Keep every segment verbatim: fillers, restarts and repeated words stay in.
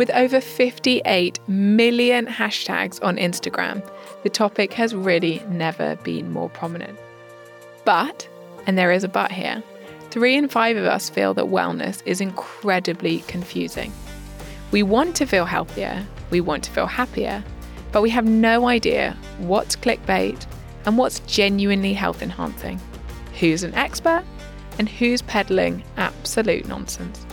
With over fifty-eight million hashtags on Instagram, the topic has really never been more prominent. But, and there is a but here, three in five of us feel that wellness is incredibly confusing. We want to feel healthier, we want to feel happier, but we have no idea what's clickbait and what's genuinely health enhancing, who's an expert and who's peddling absolute nonsense.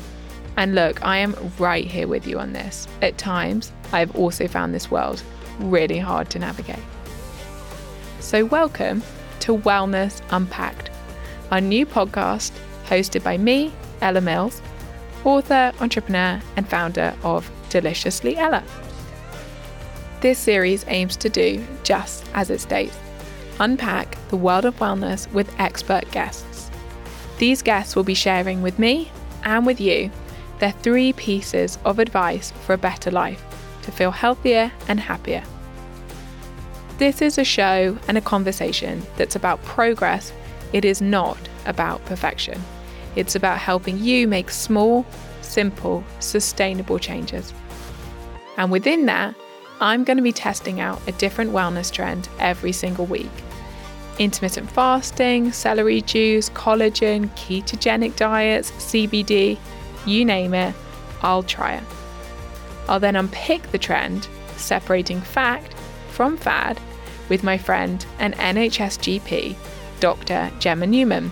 And look, I am right here with you on this. At times, I have also found this world really hard to navigate. So welcome to Wellness Unpacked, our new podcast hosted by me, Ella Mills, author, entrepreneur, and founder of Deliciously Ella. This series aims to do just as it states, unpack the world of wellness with expert guests. These guests will be sharing with me and with you their three pieces of advice for a better life, to feel healthier and happier. This is a show and a conversation that's about progress. It is not about perfection. It's about helping you make small, simple, sustainable changes. And within that, I'm going to be testing out a different wellness trend every single week. Intermittent fasting, celery juice, collagen, ketogenic diets, C B D, you name it, I'll try it. I'll then unpick the trend, separating fact from fad, with my friend and N H S G P, Doctor Gemma Newman.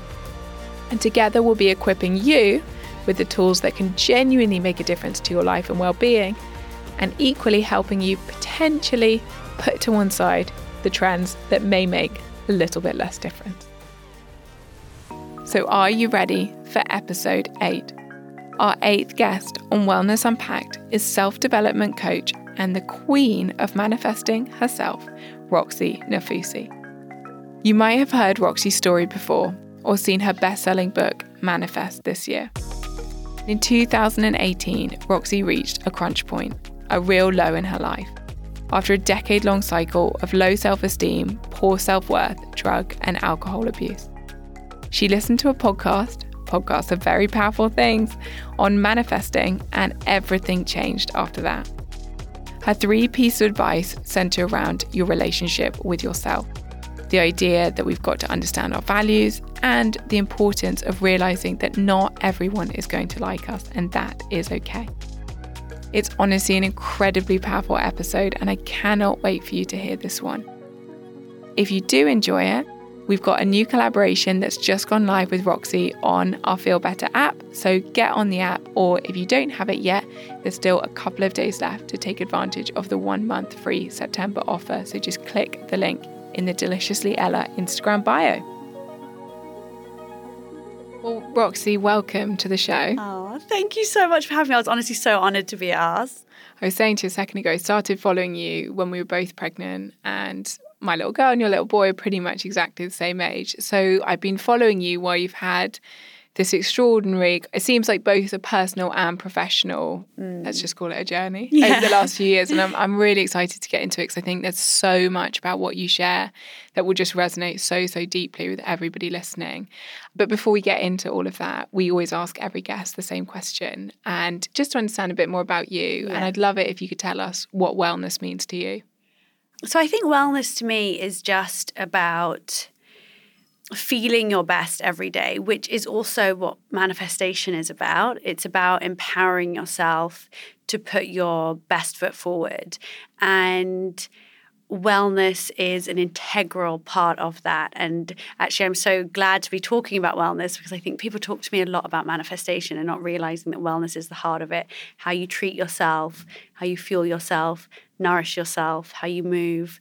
And together we'll be equipping you with the tools that can genuinely make a difference to your life and well-being, and equally helping you potentially put to one side the trends that may make a little bit less difference. So are you ready for episode eight? Our eighth guest on Wellness Unpacked is self-development coach and the queen of manifesting herself, Roxie Nafousi. You might have heard Roxie's story before or seen her best-selling book, Manifest, this year. In two thousand eighteen, Roxie reached a crunch point, a real low in her life, after a decade-long cycle of low self-esteem, poor self-worth, drug and alcohol abuse. She listened to a podcast podcasts are very powerful things on manifesting, and everything changed after that. Her three pieces of advice center around your relationship with yourself, the idea that we've got to understand our values, and the importance of realizing that not everyone is going to like us, and that is okay. It's honestly an incredibly powerful episode, and I cannot wait for you to hear this one. If you do enjoy it, we've got a new collaboration that's just gone live with Roxie on our Feel Better app, so get on the app, or if you don't have it yet, there's still a couple of days left to take advantage of the one month free September offer, so just click the link in the Deliciously Ella Instagram bio. Well, Roxie, welcome to the show. Oh, thank you so much for having me. I was honestly so honoured to be asked. I was saying to you a second ago, I started following you when we were both pregnant, and my little girl and your little boy are pretty much exactly the same age. So I've been following you while you've had this extraordinary, it seems like both a personal and professional, mm. let's just call it a journey, yeah. over the last few years. And I'm, I'm really excited to get into it because I think there's so much about what you share that will just resonate so, so deeply with everybody listening. But before we get into all of that, we always ask every guest the same question. And just to understand a bit more about you, yeah. and I'd love it if you could tell us what wellness means to you. So I think wellness to me is just about feeling your best every day, which is also what manifestation is about. It's about empowering yourself to put your best foot forward. And wellness is an integral part of that. And actually, I'm so glad to be talking about wellness, because I think people talk to me a lot about manifestation and not realizing that wellness is the heart of it. How you treat yourself, how you fuel yourself, nourish yourself, how you move.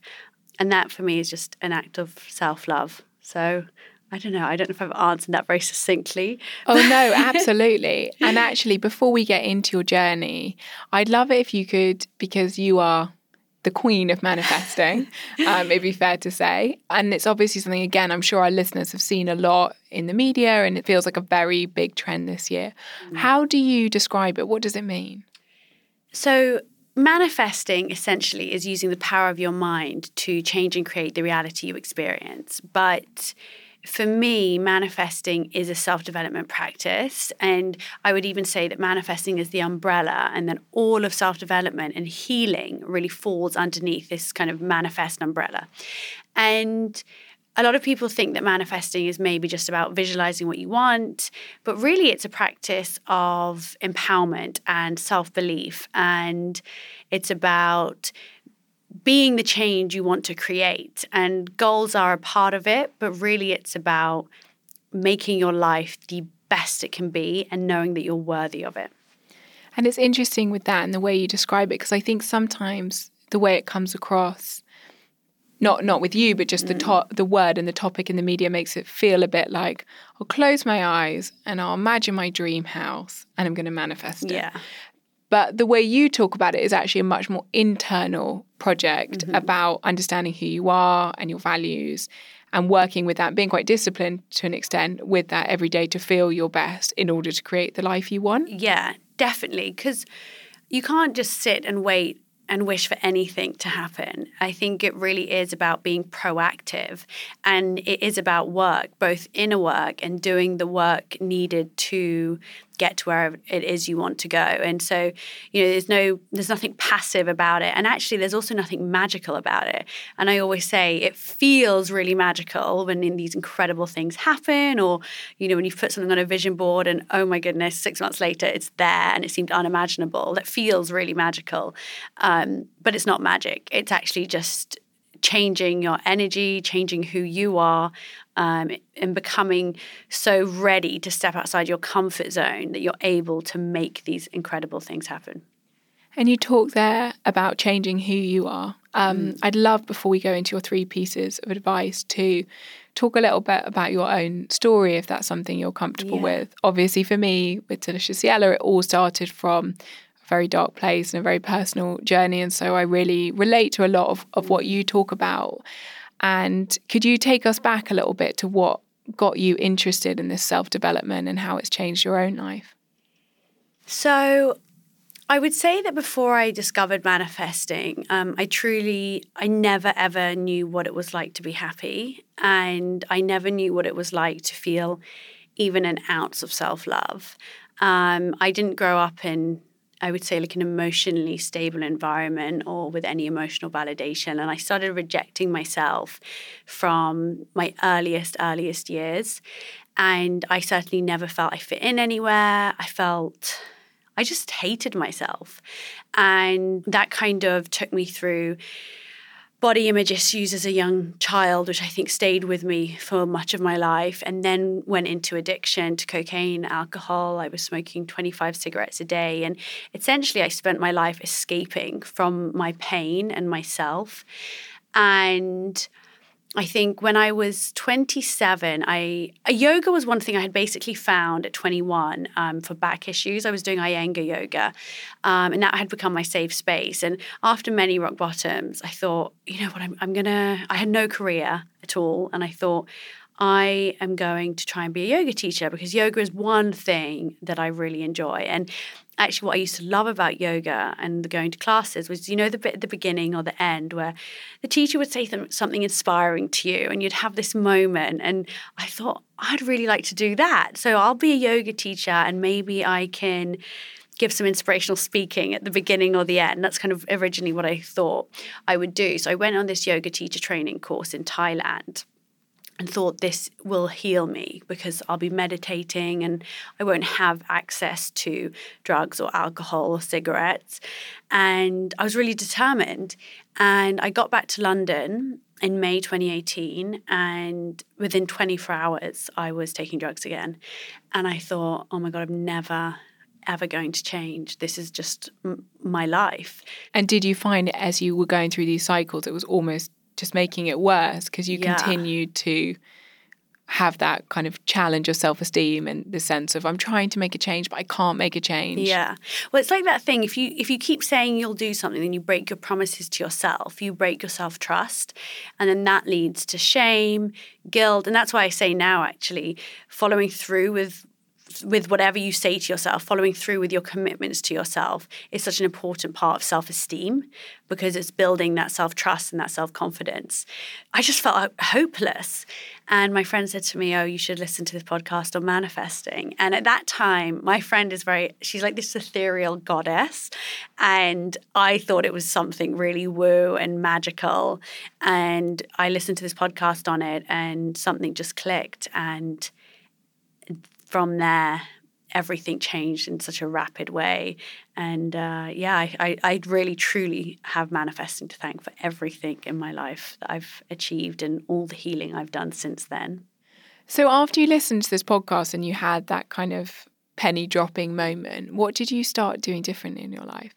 And that for me is just an act of self-love. So I don't know. I don't know if I've answered that very succinctly. Oh, no, absolutely. And actually, before we get into your journey, I'd love it if you could, because you are the queen of manifesting, um, it'd be fair to say. And it's obviously something, again, I'm sure our listeners have seen a lot in the media, and it feels like a very big trend this year. Mm. How do you describe it? What does it mean? So manifesting essentially is using the power of your mind to change and create the reality you experience. But for me, manifesting is a self-development practice. And I would even say that manifesting is the umbrella, and then all of self-development and healing really falls underneath this kind of manifest umbrella. And a lot of people think that manifesting is maybe just about visualizing what you want, but really it's a practice of empowerment and self-belief. And it's about being the change you want to create. And goals are a part of it, but really it's about making your life the best it can be and knowing that you're worthy of it. And it's interesting with that and the way you describe it, because I think sometimes the way it comes across, Not not with you, but just the to- the word and the topic in the media makes it feel a bit like, I'll close my eyes and I'll imagine my dream house and I'm going to manifest it. Yeah. But the way you talk about it is actually a much more internal project mm-hmm. about understanding who you are and your values and working with that, being quite disciplined to an extent with that every day to feel your best in order to create the life you want. Yeah, definitely. Because you can't just sit and wait and wish for anything to happen. I think it really is about being proactive, and it is about work, both inner work and doing the work needed to get to where it is you want to go. And so, you know, there's no, there's nothing passive about it. And actually, there's also nothing magical about it. And I always say it feels really magical when these incredible things happen, or, you know, when you put something on a vision board and, oh my goodness, six months later, it's there and it seemed unimaginable. That feels really magical. Um, but it's not magic. It's actually just changing your energy, changing who you are, um, and becoming so ready to step outside your comfort zone that you're able to make these incredible things happen. And you talk there about changing who you are. Um, mm. I'd love, before we go into your three pieces of advice, to talk a little bit about your own story, if that's something you're comfortable yeah. with. Obviously, for me, with Deliciously Ella, it all started from very dark place and a very personal journey. And so I really relate to a lot of, of what you talk about. And could you take us back a little bit to what got you interested in this self-development and how it's changed your own life? So I would say that before I discovered manifesting, um, I truly, I never ever knew what it was like to be happy. And I never knew what it was like to feel even an ounce of self-love. Um, I didn't grow up in I would say like an emotionally stable environment or with any emotional validation. And I started rejecting myself from my earliest, earliest years. And I certainly never felt I fit in anywhere. I felt, I just hated myself. And that kind of took me through body image issues as a young child, which I think stayed with me for much of my life, and then went into addiction to cocaine, alcohol. I was smoking twenty-five cigarettes a day. And essentially, I spent my life escaping from my pain and myself. And I think when I was twenty-seven, I yoga was one thing I had basically found at twenty-one um, for back issues. I was doing Iyengar yoga, um, and that had become my safe space. And after many rock bottoms, I thought, you know what, I'm, I'm going to – I had no career at all, and I thought I am going to try and be a yoga teacher, because yoga is one thing that I really enjoy. And actually what I used to love about yoga and the going to classes was, you know, the bit at the beginning or the end where the teacher would say th- something inspiring to you and you'd have this moment. And I thought, I'd really like to do that. So I'll be a yoga teacher and maybe I can give some inspirational speaking at the beginning or the end. That's kind of originally what I thought I would do. So I went on this yoga teacher training course in Thailand. and thought this will heal me because I'll be meditating and I won't have access to drugs or alcohol or cigarettes. And I was really determined. And I got back to London in May twenty eighteen, and within twenty-four hours, I was taking drugs again. And I thought, oh my God, I'm never, ever going to change. This is just m- my life. And did you find as you were going through these cycles, it was almost just making it worse because you yeah. continued to have that kind of challenge of self-esteem and the sense of I'm trying to make a change, but I can't make a change? Yeah. Well, it's like that thing. If you if you keep saying you'll do something, then you break your promises to yourself. You break your self-trust. And then that leads to shame, guilt. And that's why I say now, actually, following through with with whatever you say to yourself, following through with your commitments to yourself is such an important part of self-esteem because it's building that self-trust and that self-confidence. I just felt hopeless. And my friend said to me, oh, you should listen to this podcast on manifesting. And at that time, my friend is very, she's like this ethereal goddess. And I thought it was something really woo and magical. And I listened to this podcast on it and something just clicked. And from there, everything changed in such a rapid way. And uh, yeah, I, I, I really, truly have manifesting to thank for everything in my life that I've achieved and all the healing I've done since then. So after you listened to this podcast and you had that kind of penny dropping moment, what did you start doing differently in your life?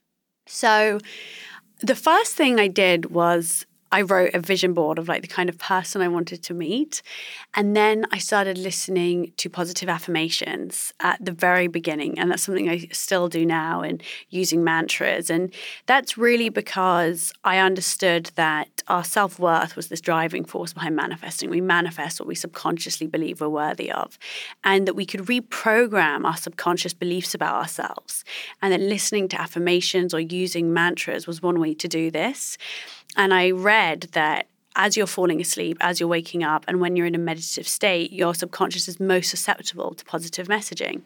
So the first thing I did was I wrote a vision board of like the kind of person I wanted to meet. And then I started listening to positive affirmations at the very beginning. And that's something I still do now, and using mantras. And that's really because I understood that our self-worth was this driving force behind manifesting. We manifest what we subconsciously believe we're worthy of, and that we could reprogram our subconscious beliefs about ourselves. And that listening to affirmations or using mantras was one way to do this. And I read that as you're falling asleep, as you're waking up, and when you're in a meditative state, your subconscious is most susceptible to positive messaging.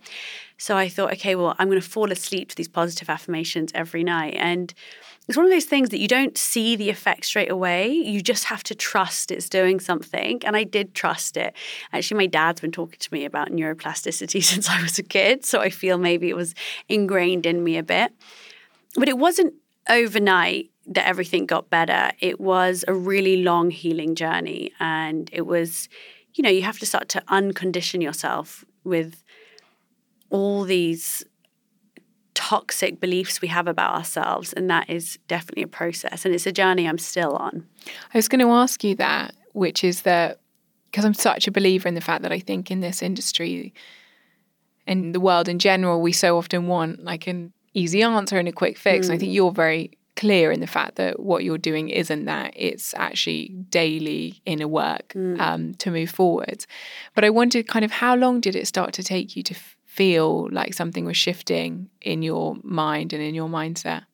So I thought, okay, well, I'm going to fall asleep to these positive affirmations every night. And it's one of those things that you don't see the effect straight away. You just have to trust it's doing something. And I did trust it. Actually, my dad's been talking to me about neuroplasticity since I was a kid. So I feel maybe it was ingrained in me a bit. But it wasn't overnight that everything got better. It was a really long healing journey. And it was, you know, you have to start to uncondition yourself with all these toxic beliefs we have about ourselves. And that is definitely a process. And it's a journey I'm still on. I was going to ask you that, which is that, because I'm such a believer in the fact that I think in this industry, in the world in general, we so often want like an easy answer and a quick fix. Mm. And I think you're very clear in the fact that what you're doing isn't that, it's actually daily inner work mm. um, to move forward. But I wondered kind of how long did it start to take you to feel like something was shifting in your mind and in your mindset?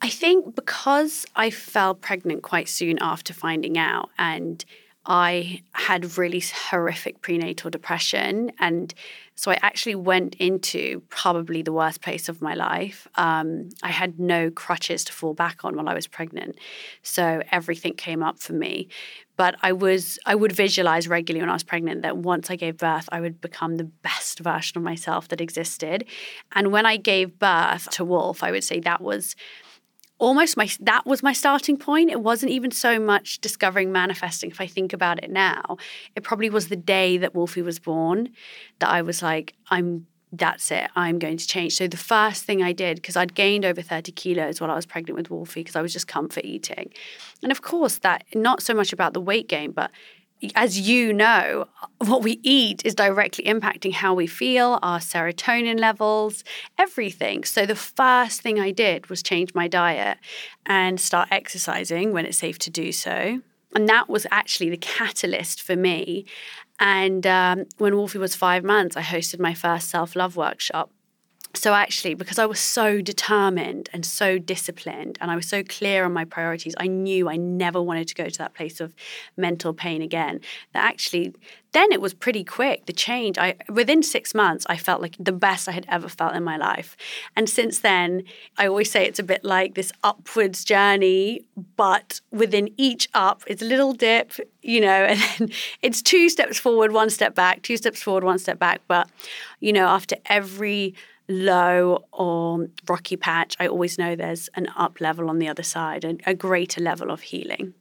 I think because I fell pregnant quite soon after finding out, and I had really horrific prenatal depression. And so I actually went into probably the worst place of my life. Um, I had no crutches to fall back on while I was pregnant. So everything came up for me. But I was I would visualize regularly when I was pregnant that once I gave birth, I would become the best version of myself that existed. And when I gave birth to Wolf, I would say that was Almost my that was my starting point. It wasn't even so much discovering manifesting. If I think about it now, it probably was the day that Wolfie was born that I was like, I'm that's it, I'm going to change. So the first thing I did, because I'd gained over thirty kilos while I was pregnant with Wolfie because I was just comfort eating. And of course, that not so much about the weight gain, but as you know, what we eat is directly impacting how we feel, our serotonin levels, everything. So the first thing I did was change my diet and start exercising when it's safe to do so. And that was actually the catalyst for me. And um, when Wolfie was five months, I hosted my first self-love workshop. So actually, because I was so determined and so disciplined and I was so clear on my priorities, I knew I never wanted to go to that place of mental pain again. That actually, then it was pretty quick, the change. I within six months, I felt like the best I had ever felt in my life. And since then, I always say it's a bit like this upwards journey, but within each up, it's a little dip, you know, and then it's two steps forward, one step back, two steps forward, one step back. But, you know, after every low or rocky patch, I always know there's an up level on the other side and a greater level of healing.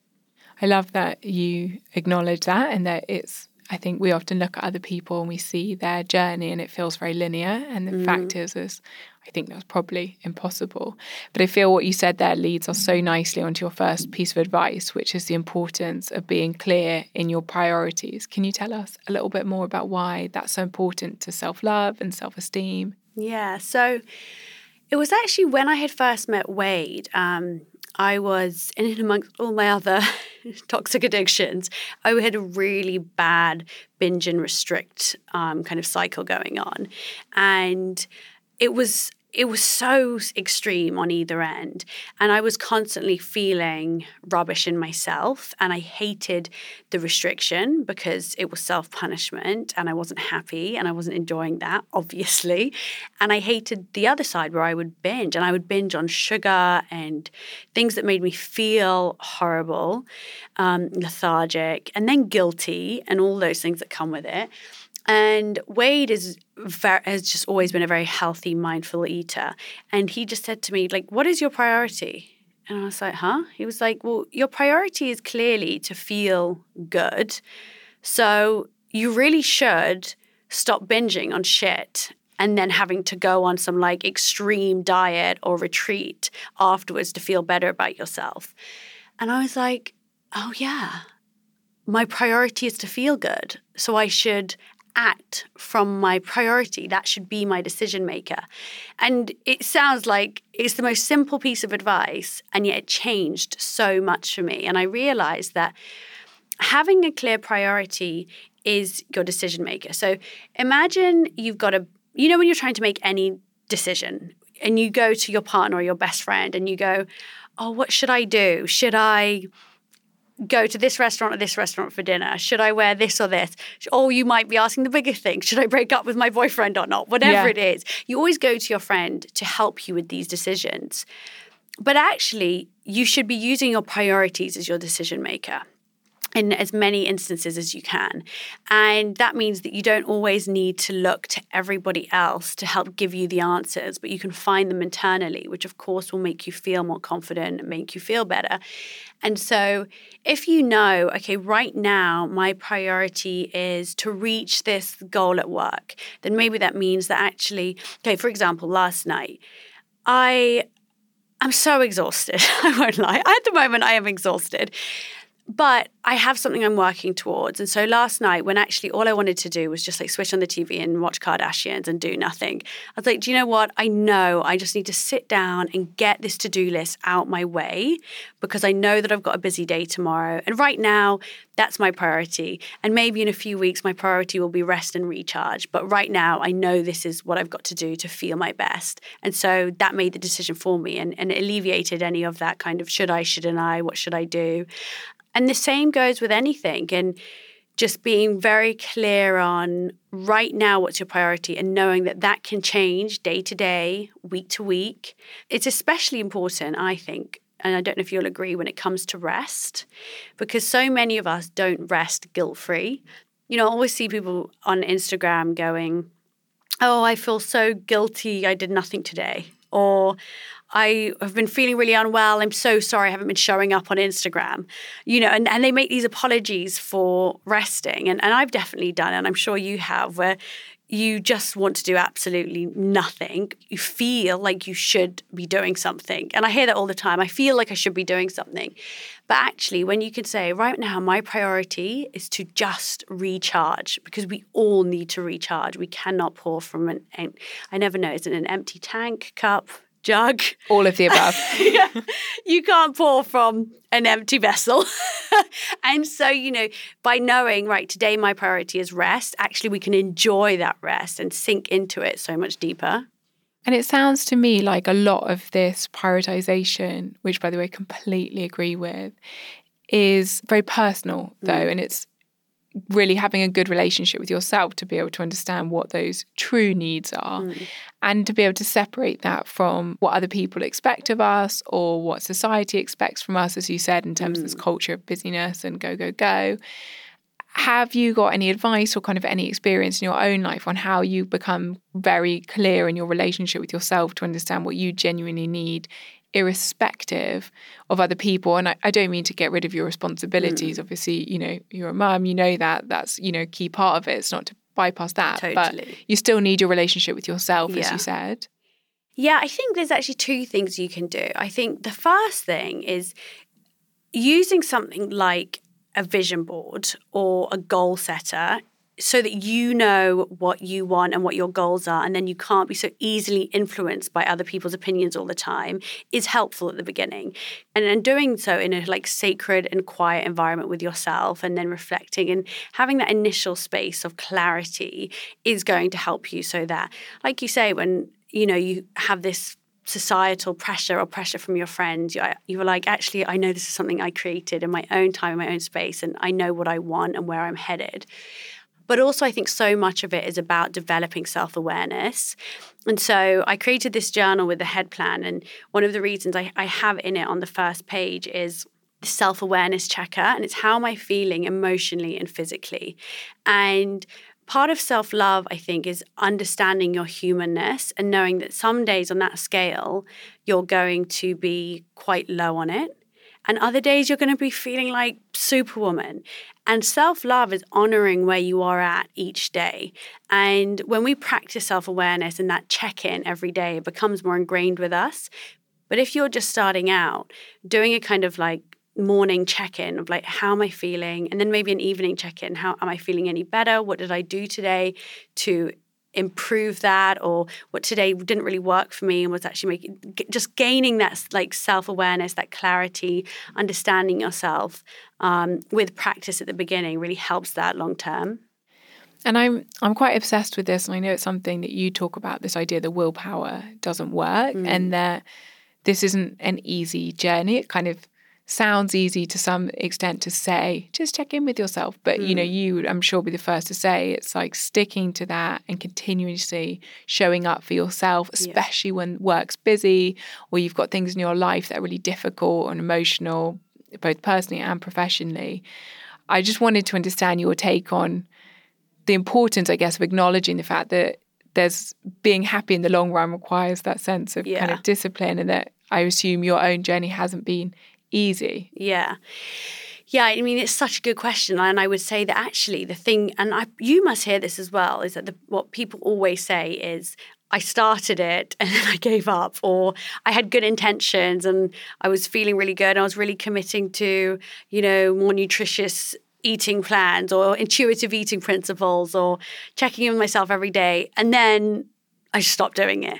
I love that you acknowledge that, and that it's, I think we often look at other people and we see their journey and it feels very linear. And the mm. fact is, is, I think that's probably impossible. But I feel what you said there leads us so nicely onto your first piece of advice, which is the importance of being clear in your priorities. Can you tell us a little bit more about why that's so important to self-love and self-esteem? Yeah, so it was actually when I had first met Wade, um, I was, and amongst all my other toxic addictions, I had a really bad binge and restrict um, kind of cycle going on. And it was it was so extreme on either end. And I was constantly feeling rubbish in myself. And I hated the restriction because it was self-punishment and I wasn't happy and I wasn't enjoying that, obviously. And I hated the other side where I would binge. And I would binge on sugar and things that made me feel horrible, um, lethargic, and then guilty and all those things that come with it. And Wade is very, has just always been a very healthy, mindful eater. And he just said to me, like, what is your priority? And I was like, huh? He was like, well, your priority is clearly to feel good. So you really should stop binging on shit and then having to go on some, like, extreme diet or retreat afterwards to feel better about yourself. And I was like, oh, yeah, my priority is to feel good. So I should act from my priority. That should be my decision maker. And it sounds like it's the most simple piece of advice, and yet it changed so much for me. And I realized that having a clear priority is your decision maker. So imagine you've got a, you know, when you're trying to make any decision and you go to your partner or your best friend and you go, oh, what should I do? Should I go to this restaurant or this restaurant for dinner? Should I wear this or this? Or you might be asking the bigger thing. Should I break up with my boyfriend or not? Whatever yeah. it is. You always go to your friend to help you with these decisions. But actually, you should be using your priorities as your decision maker in as many instances as you can. And that means that you don't always need to look to everybody else to help give you the answers, but you can find them internally, which of course will make you feel more confident and make you feel better. And so if you know, okay, right now my priority is to reach this goal at work, then maybe that means that actually, okay, for example, last night, I, I'm so exhausted. I won't lie. At the moment, I am exhausted. But I have something I'm working towards. And so last night, when actually all I wanted to do was just like switch on the T V and watch Kardashians and do nothing, I was like, do you know what? I know I just need to sit down and get this to-do list out my way because I know that I've got a busy day tomorrow. And right now, that's my priority. And maybe in a few weeks, my priority will be rest and recharge. But right now, I know this is what I've got to do to feel my best. And so that made the decision for me and, and alleviated any of that kind of should I, shouldn't I, what should I do? And the same goes with anything, and just being very clear on right now what's your priority and knowing that that can change day to day, week to week. It's especially important, I think, and I don't know if you'll agree, when it comes to rest, because so many of us don't rest guilt-free. You know, I always see people on Instagram going, oh, I feel so guilty, I did nothing today. Or I have been feeling really unwell. I'm so sorry I haven't been showing up on Instagram. You know, and, and they make these apologies for resting. And, and I've definitely done it, and I'm sure you have, where you just want to do absolutely nothing. You feel like you should be doing something. And I hear that all the time. I feel like I should be doing something. But actually, when you can say, right now, my priority is to just recharge, because we all need to recharge. We cannot pour from an, an I never know, is it an empty tank, cup, jug? All of the above. Yeah. You can't pour from an empty vessel. And so, you know, by knowing, right, today my priority is rest, actually we can enjoy that rest and sink into it so much deeper. And it sounds to me like a lot of this prioritization, which, by the way, I completely agree with, is very personal, though. Mm. And it's really having a good relationship with yourself to be able to understand what those true needs are, mm. and to be able to separate that from what other people expect of us or what society expects from us, as you said, in terms mm. of this culture of busyness and go, go, go. Have you got any advice or kind of any experience in your own life on how you become very clear in your relationship with yourself to understand what you genuinely need, irrespective of other people? And I, I don't mean to get rid of your responsibilities. Mm. Obviously, you know, you're a mum, you know that. That's, you know, a key part of it. It's not to bypass that. Totally. But you still need your relationship with yourself, yeah. as you said. Yeah, I think there's actually two things you can do. I think the first thing is using something like a vision board or a goal setter so that you know what you want and what your goals are, and then you can't be so easily influenced by other people's opinions all the time, is helpful at the beginning. And then doing so in a like sacred and quiet environment with yourself, and then reflecting and having that initial space of clarity is going to help you, so that, like you say, when, you know, you have this societal pressure or pressure from your friends, you, you were like, actually, I know this is something I created in my own time, in my own space, and I know what I want and where I'm headed. But also, I think so much of it is about developing self-awareness. And so I created this journal with the head plan, and one of the reasons I, I have in it on the first page is the self-awareness checker, and it's how am I feeling emotionally and physically. And part of self-love, I think, is understanding your humanness and knowing that some days on that scale, you're going to be quite low on it. And other days you're going to be feeling like superwoman. And self-love is honoring where you are at each day. And when we practice self-awareness and that check-in every day, it becomes more ingrained with us. But if you're just starting out, doing a kind of like morning check-in of like, how am I feeling? And then maybe an evening check-in. How am I feeling any better? What did I do today to improve that? Or what today didn't really work for me and was actually making, just gaining that like self-awareness, that clarity, understanding yourself um, with practice at the beginning really helps that long-term. And I'm I'm quite obsessed with this. And I know it's something that you talk about, this idea that willpower doesn't work, mm. and that this isn't an easy journey. It kind of sounds easy to some extent to say, just check in with yourself. But, mm. you know, you, I'm sure, be the first to say it's like sticking to that and continuously showing up for yourself, especially yeah. when work's busy or you've got things in your life that are really difficult and emotional, both personally and professionally. I just wanted to understand your take on the importance, I guess, of acknowledging the fact that there's being happy in the long run requires that sense of yeah. kind of discipline, and that I assume your own journey hasn't been easy. Yeah. Yeah, I mean, it's such a good question. And I would say that actually the thing, and I, you must hear this as well, is that the, what people always say is, I started it and then I gave up, or I had good intentions and I was feeling really good and I was really committing to, you know, more nutritious eating plans or intuitive eating principles or checking in with myself every day. And then I stopped doing it.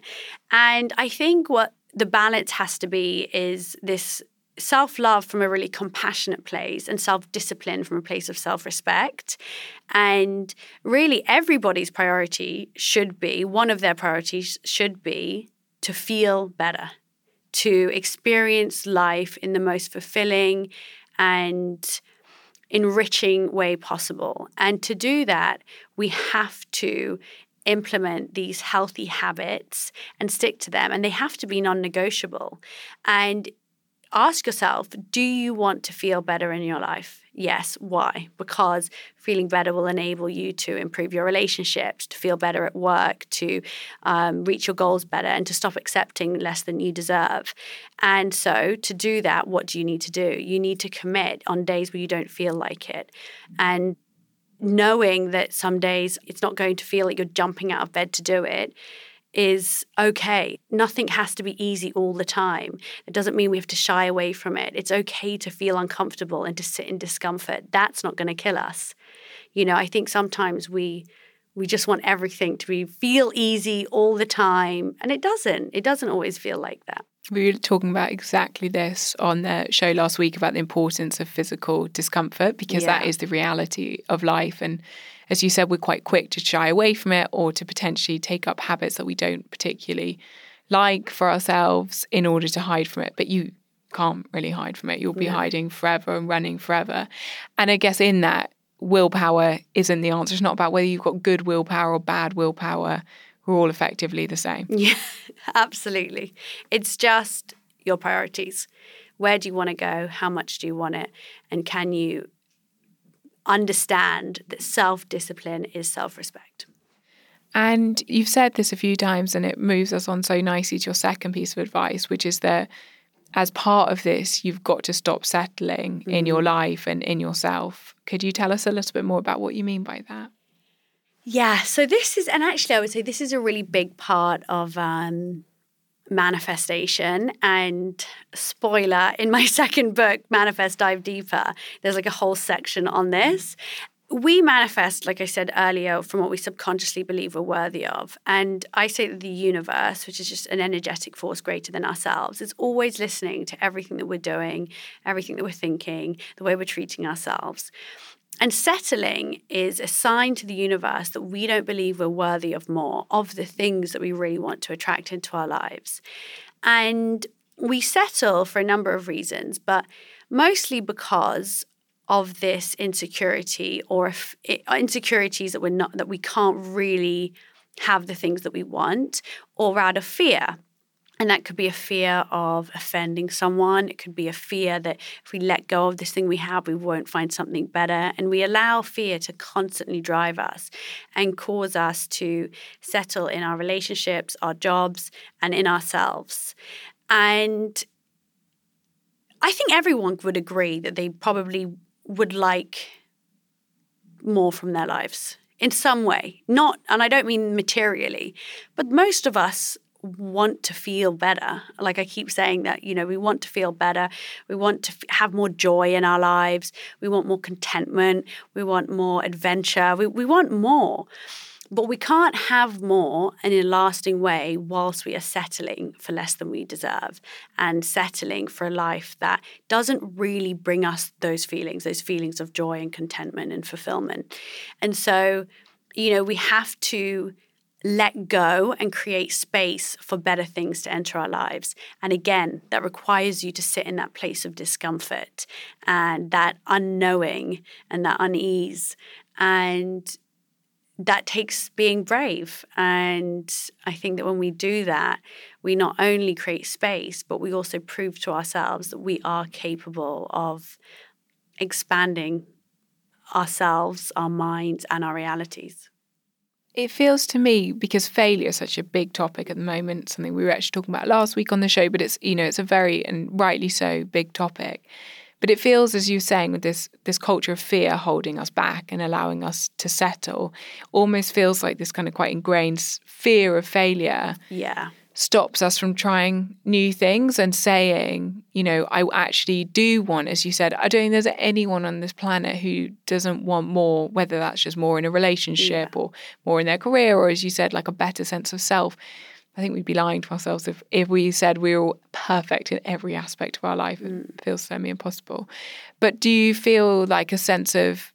And I think what the balance has to be is this self-love from a really compassionate place and self-discipline from a place of self-respect. And really everybody's priority should be, one of their priorities should be to feel better, to experience life in the most fulfilling and enriching way possible. And to do that, we have to implement these healthy habits and stick to them. And they have to be non-negotiable. And ask yourself, do you want to feel better in your life? Yes. Why? Because feeling better will enable you to improve your relationships, to feel better at work, to um, reach your goals better, and to stop accepting less than you deserve. And so to do that, what do you need to do? You need to commit on days where you don't feel like it. And knowing that some days it's not going to feel like you're jumping out of bed to do it is okay. Nothing has to be easy all the time. It doesn't mean we have to shy away from it. It's okay to feel uncomfortable and to sit in discomfort. That's not going to kill us. You know, I think sometimes we we just want everything to be feel easy all the time, and it doesn't. It doesn't always feel like that. We were talking about exactly this on the show last week about the importance of physical discomfort, because yeah. that is the reality of life. And as you said, we're quite quick to shy away from it or to potentially take up habits that we don't particularly like for ourselves in order to hide from it. But you can't really hide from it. You'll be yeah. hiding forever and running forever. And I guess in that, willpower isn't the answer. It's not about whether you've got good willpower or bad willpower. We're all effectively the same. Yeah, absolutely. It's just your priorities. Where do you want to go? How much do you want it? And can you understand that self-discipline is self-respect? And you've said this a few times, and it moves us on so nicely to your second piece of advice, which is that as part of this, you've got to stop settling mm-hmm. in your life and in yourself. Could you tell us a little bit more about what you mean by that? Yeah, so this is, and actually I would say this is a really big part of um, manifestation. And spoiler, in my second book, Manifest Dive Deeper, there's like a whole section on this. We manifest, like I said earlier, from what we subconsciously believe we're worthy of. And I say that the universe, which is just an energetic force greater than ourselves, is always listening to everything that we're doing, everything that we're thinking, the way we're treating ourselves. And settling is a sign to the universe that we don't believe we're worthy of more, of the things that we really want to attract into our lives. And we settle for a number of reasons, but mostly because of this insecurity or if it, insecurities that we're not, that we can't really have the things that we want, or out of fear. And that could be a fear of offending someone. It could be a fear that if we let go of this thing we have, we won't find something better. And we allow fear to constantly drive us and cause us to settle in our relationships, our jobs, and in ourselves. And I think everyone would agree that they probably would like more from their lives in some way. Not, and I don't mean materially, but most of us want to feel better. Like I keep saying that, you know, we want to feel better. We want to f- have more joy in our lives. We want more contentment. We want more adventure. We, we want more. But we can't have more in a lasting way whilst we are settling for less than we deserve and settling for a life that doesn't really bring us those feelings, those feelings of joy and contentment and fulfillment. And so, you know, we have to let go and create space for better things to enter our lives. And again, that requires you to sit in that place of discomfort and that unknowing and that unease. And that takes being brave. And I think that when we do that, we not only create space, but we also prove to ourselves that we are capable of expanding ourselves, our minds, and our realities. It feels to me, because failure is such a big topic at the moment, something we were actually talking about last week on the show, but it's, you know, it's a very, and rightly so, big topic. But it feels, as you're saying, with this this culture of fear holding us back and allowing us to settle, almost feels like this kind of quite ingrained fear of failure. Yeah. Stops us from trying new things and saying, you know, I actually do want, as you said, I don't think there's anyone on this planet who doesn't want more, whether that's just more in a relationship yeah. or more in their career, or as you said, like a better sense of self. I think we'd be lying to ourselves if, if we said we were all perfect in every aspect of our life. Mm. It feels semi-impossible. But do you feel like a sense of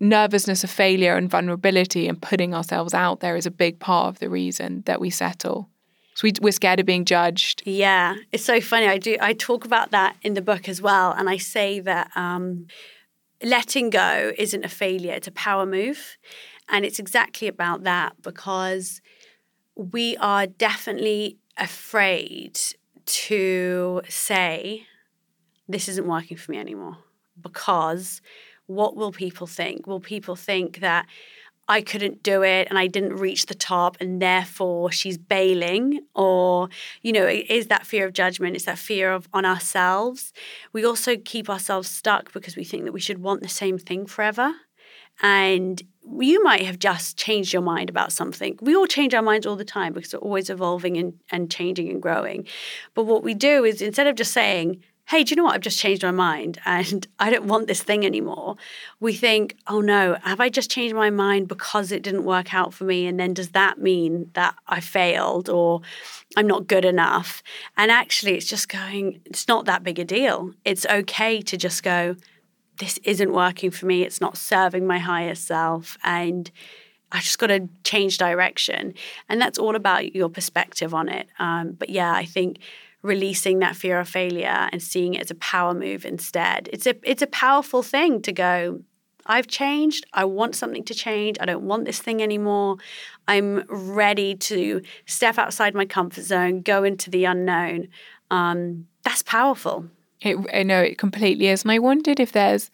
nervousness of failure and vulnerability and putting ourselves out there is a big part of the reason that we settle? So we, we're scared of being judged. Yeah. It's so funny. I do. I talk about that in the book as well. And I say that um, letting go isn't a failure. It's a power move. And it's exactly about that, because we are definitely afraid to say, this isn't working for me anymore. Because what will people think? Will people think that I couldn't do it and I didn't reach the top and therefore she's bailing? Or, you know, it is that fear of judgment. It's that fear of on ourselves. We also keep ourselves stuck because we think that we should want the same thing forever. And you might have just changed your mind about something. We all change our minds all the time because we're always evolving and, and changing and growing. But what we do is instead of just saying, hey, do you know what? I've just changed my mind and I don't want this thing anymore. We think, oh no, have I just changed my mind because it didn't work out for me? And then does that mean that I failed or I'm not good enough? And actually it's just going, it's not that big a deal. It's okay to just go, this isn't working for me. It's not serving my higher self. And I just got to change direction. And that's all about your perspective on it. Um, but yeah, I think releasing that fear of failure and seeing it as a power move instead. It's a it's a powerful thing to go, I've changed. I want something to change. I don't want this thing anymore. I'm ready to step outside my comfort zone, go into the unknown. Um, that's powerful. It, I know it completely is. And I wondered if there's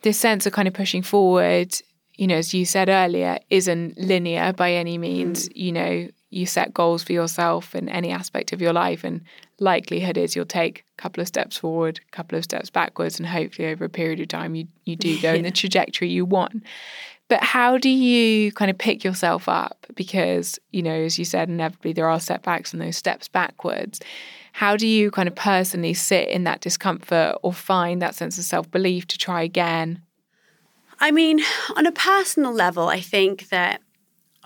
this sense of kind of pushing forward, you know, as you said earlier, isn't linear by any means. Mm. You know, you set goals for yourself in any aspect of your life, and likelihood is you'll take a couple of steps forward, a couple of steps backwards, and hopefully over a period of time you, you do go yeah. in the trajectory you want. But how do you kind of pick yourself up? Because, you know, as you said, inevitably there are setbacks and those steps backwards. How do you kind of personally sit in that discomfort or find that sense of self-belief to try again? I mean, on a personal level, I think that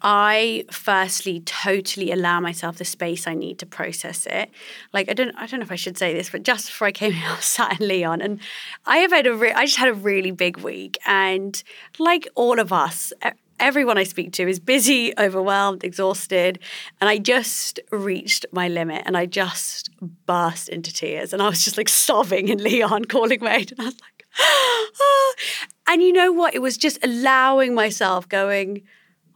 I firstly totally allow myself the space I need to process it. Like, I don't I don't know if I should say this, but just before I came here, I was sat in Leon, and I have had a re- I just had a really big week. And like all of us, everyone I speak to is busy, overwhelmed, exhausted. And I just reached my limit and I just burst into tears. And I was just like sobbing in Leon, calling Wade. And I was like, oh. And you know what? It was just allowing myself going,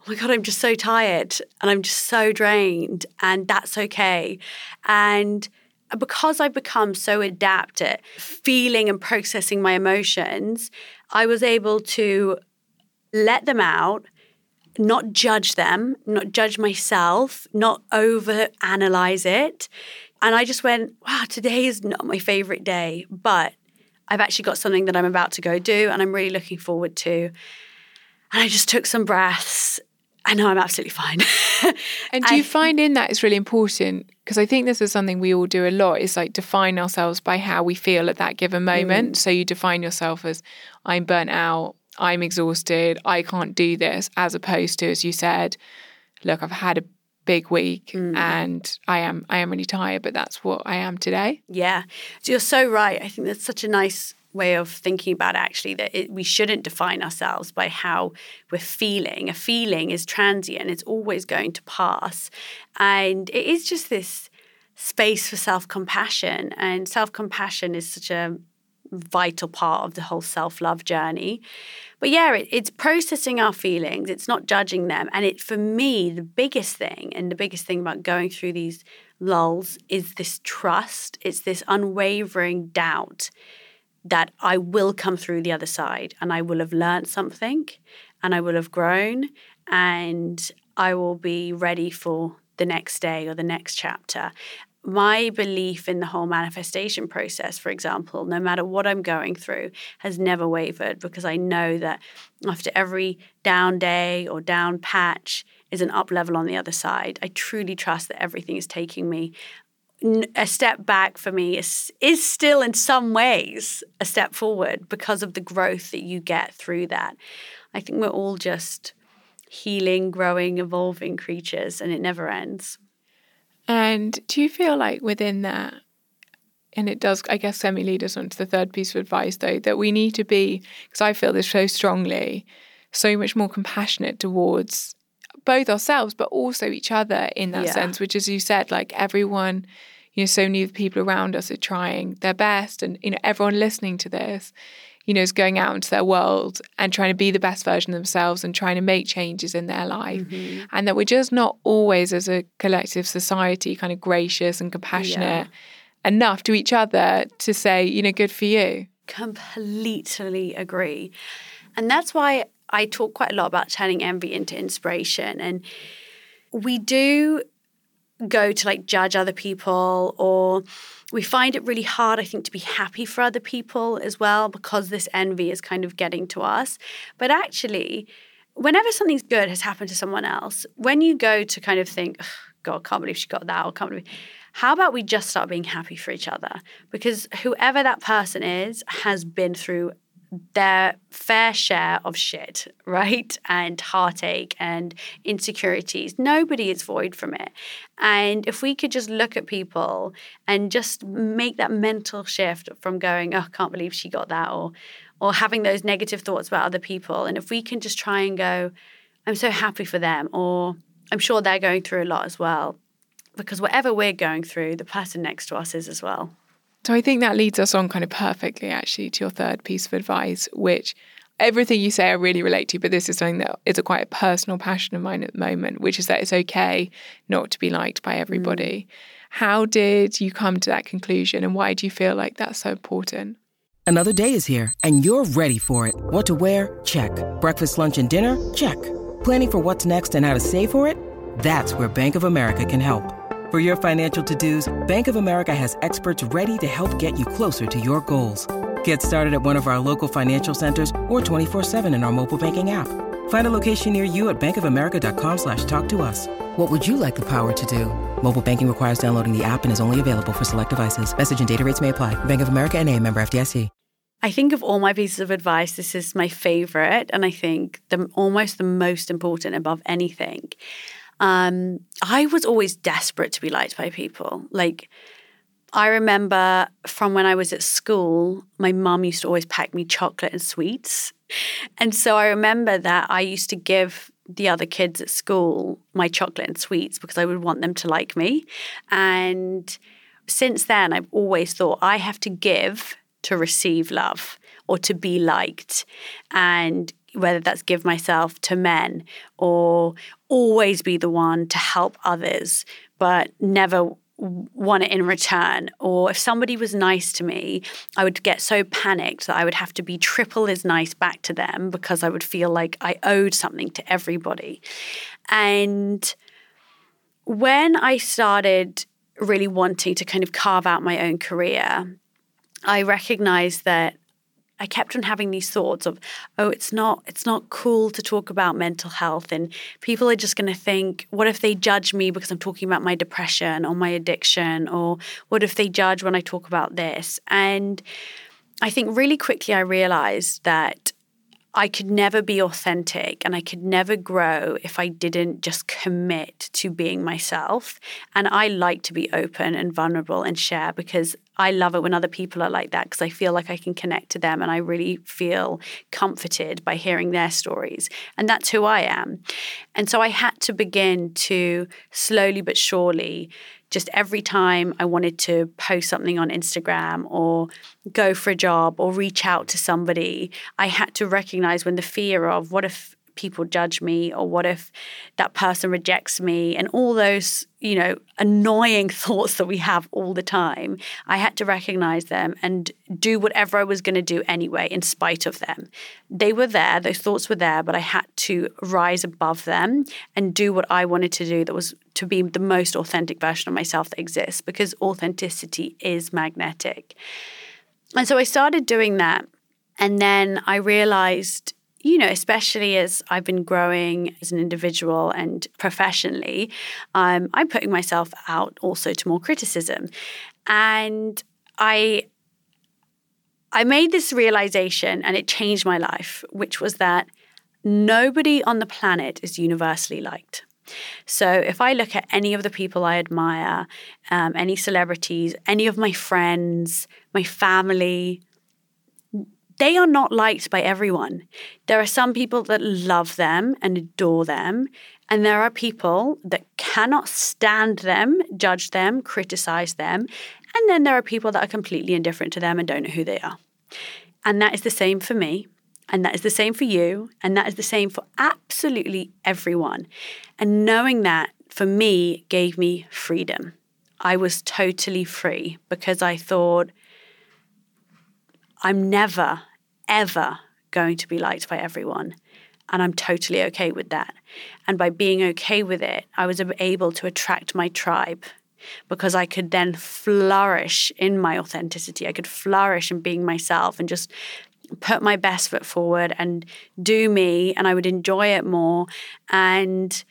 oh my God, I'm just so tired and I'm just so drained, and that's okay. And because I've become so adept at feeling and processing my emotions, I was able to let them out, not judge them, not judge myself, not overanalyze it. And I just went, wow, today is not my favorite day, but I've actually got something that I'm about to go do and I'm really looking forward to. And I just took some breaths. I know I'm absolutely fine. And do you I, find in that it's really important? Because I think this is something we all do a lot, is like define ourselves by how we feel at that given moment. Mm. So you define yourself as, I'm burnt out, I'm exhausted, I can't do this, as opposed to, as you said, look, I've had a big week mm. and I am I am really tired, but that's what I am today. Yeah. So you're so right. I think that's such a nice way of thinking about it, actually, that it, we shouldn't define ourselves by how we're feeling. A feeling is transient. It's always going to pass. And it is just this space for self-compassion. And self-compassion is such a vital part of the whole self-love journey. But yeah, it, it's processing our feelings. It's not judging them. And it, for me, the biggest thing and the biggest thing about going through these lulls is this trust. It's this unwavering doubt that I will come through the other side and I will have learned something and I will have grown and I will be ready for the next day or the next chapter. My belief in the whole manifestation process, for example, no matter what I'm going through, has never wavered, because I know that after every down day or down patch is an up level on the other side. I truly trust that everything is taking me a step back for me is, is still in some ways a step forward because of the growth that you get through that. I think we're all just healing, growing, evolving creatures, and it never ends. And do you feel like within that, and it does, I guess, semi-lead us onto the third piece of advice, though, that we need to be, because I feel this so strongly, so much more compassionate towards both ourselves but also each other in that yeah. sense, which, as you said, like everyone, you know, so many of the people around us are trying their best, and, you know, everyone listening to this, you know, is going out into their world and trying to be the best version of themselves and trying to make changes in their life. Mm-hmm. And that we're just not always, as a collective society, kind of gracious and compassionate yeah. enough to each other to say, you know, good for you. Completely agree. And that's why I talk quite a lot about turning envy into inspiration. And we do go to like judge other people, or we find it really hard, I think, to be happy for other people as well, because this envy is kind of getting to us. But actually, whenever something's good has happened to someone else, when you go to kind of think, God, I can't believe she got that. I can't believe. How about we just start being happy for each other? Because whoever that person is has been through their fair share of shit, right? And heartache and insecurities. Nobody is void from it. And if we could just look at people and just make that mental shift from going, oh, I can't believe she got that, or or having those negative thoughts about other people. And if we can just try and go, I'm so happy for them, or I'm sure they're going through a lot as well. Because whatever we're going through, the person next to us is as well. So I think that leads us on kind of perfectly, actually, to your third piece of advice, which everything you say I really relate to, but this is something that is a quite a personal passion of mine at the moment, which is that it's okay not to be liked by everybody. Mm. How did you come to that conclusion, and why do you feel like that's so important? Another day is here, and you're ready for it. What to wear? Check. Breakfast, lunch, and dinner? Check. Planning for what's next and how to save for it? That's where Bank of America can help. For your financial to-dos, Bank of America has experts ready to help get you closer to your goals. Get started at one of our local financial centers or twenty-four seven in our mobile banking app. Find a location near you at bankofamerica.com slash talk to us. What would you like the power to do? Mobile banking requires downloading the app and is only available for select devices. Message and data rates may apply. Bank of America N A, member F D I C. I think of all my pieces of advice, this is my favorite, and I think the almost the most important above anything. Um, I was always desperate to be liked by people. Like, I remember from when I was at school, my mum used to always pack me chocolate and sweets. And so I remember that I used to give the other kids at school my chocolate and sweets because I would want them to like me. And since then, I've always thought I have to give to receive love or to be liked. And whether that's give myself to men or always be the one to help others, but never want it in return. Or if somebody was nice to me, I would get so panicked that I would have to be triple as nice back to them because I would feel like I owed something to everybody. And when I started really wanting to kind of carve out my own career, I recognized that I kept on having these thoughts of, oh, it's not it's not cool to talk about mental health, and people are just going to think, what if they judge me because I'm talking about my depression or my addiction, or what if they judge when I talk about this? And I think really quickly I realized that I could never be authentic and I could never grow if I didn't just commit to being myself. And I like to be open and vulnerable and share because I love it when other people are like that, because I feel like I can connect to them and I really feel comforted by hearing their stories. And that's who I am. And so I had to begin to slowly but surely, just every time I wanted to post something on Instagram or go for a job or reach out to somebody, I had to recognize when the fear of what if people judge me, or what if that person rejects me, and all those, you know, annoying thoughts that we have all the time, I had to recognize them and do whatever I was going to do anyway in spite of them. They were there, those thoughts were there, but I had to rise above them and do what I wanted to do, that was to be the most authentic version of myself that exists, because authenticity is magnetic. And so I started doing that, and then I realized, you know, especially as I've been growing as an individual and professionally, um, I'm putting myself out also to more criticism. And I I made this realization, and it changed my life, which was that nobody on the planet is universally liked. So if I look at any of the people I admire, um, any celebrities, any of my friends, my family, they are not liked by everyone. There are some people that love them and adore them, and there are people that cannot stand them, judge them, criticize them, and then there are people that are completely indifferent to them and don't know who they are. And that is the same for me, and that is the same for you, and that is the same for absolutely everyone. And knowing that, for me, gave me freedom. I was totally free because I thought, I'm never, ever going to be liked by everyone. And I'm totally okay with that. And by being okay with it, I was able to attract my tribe, because I could then flourish in my authenticity. I could flourish in being myself and just put my best foot forward and do me, and I would enjoy it more. And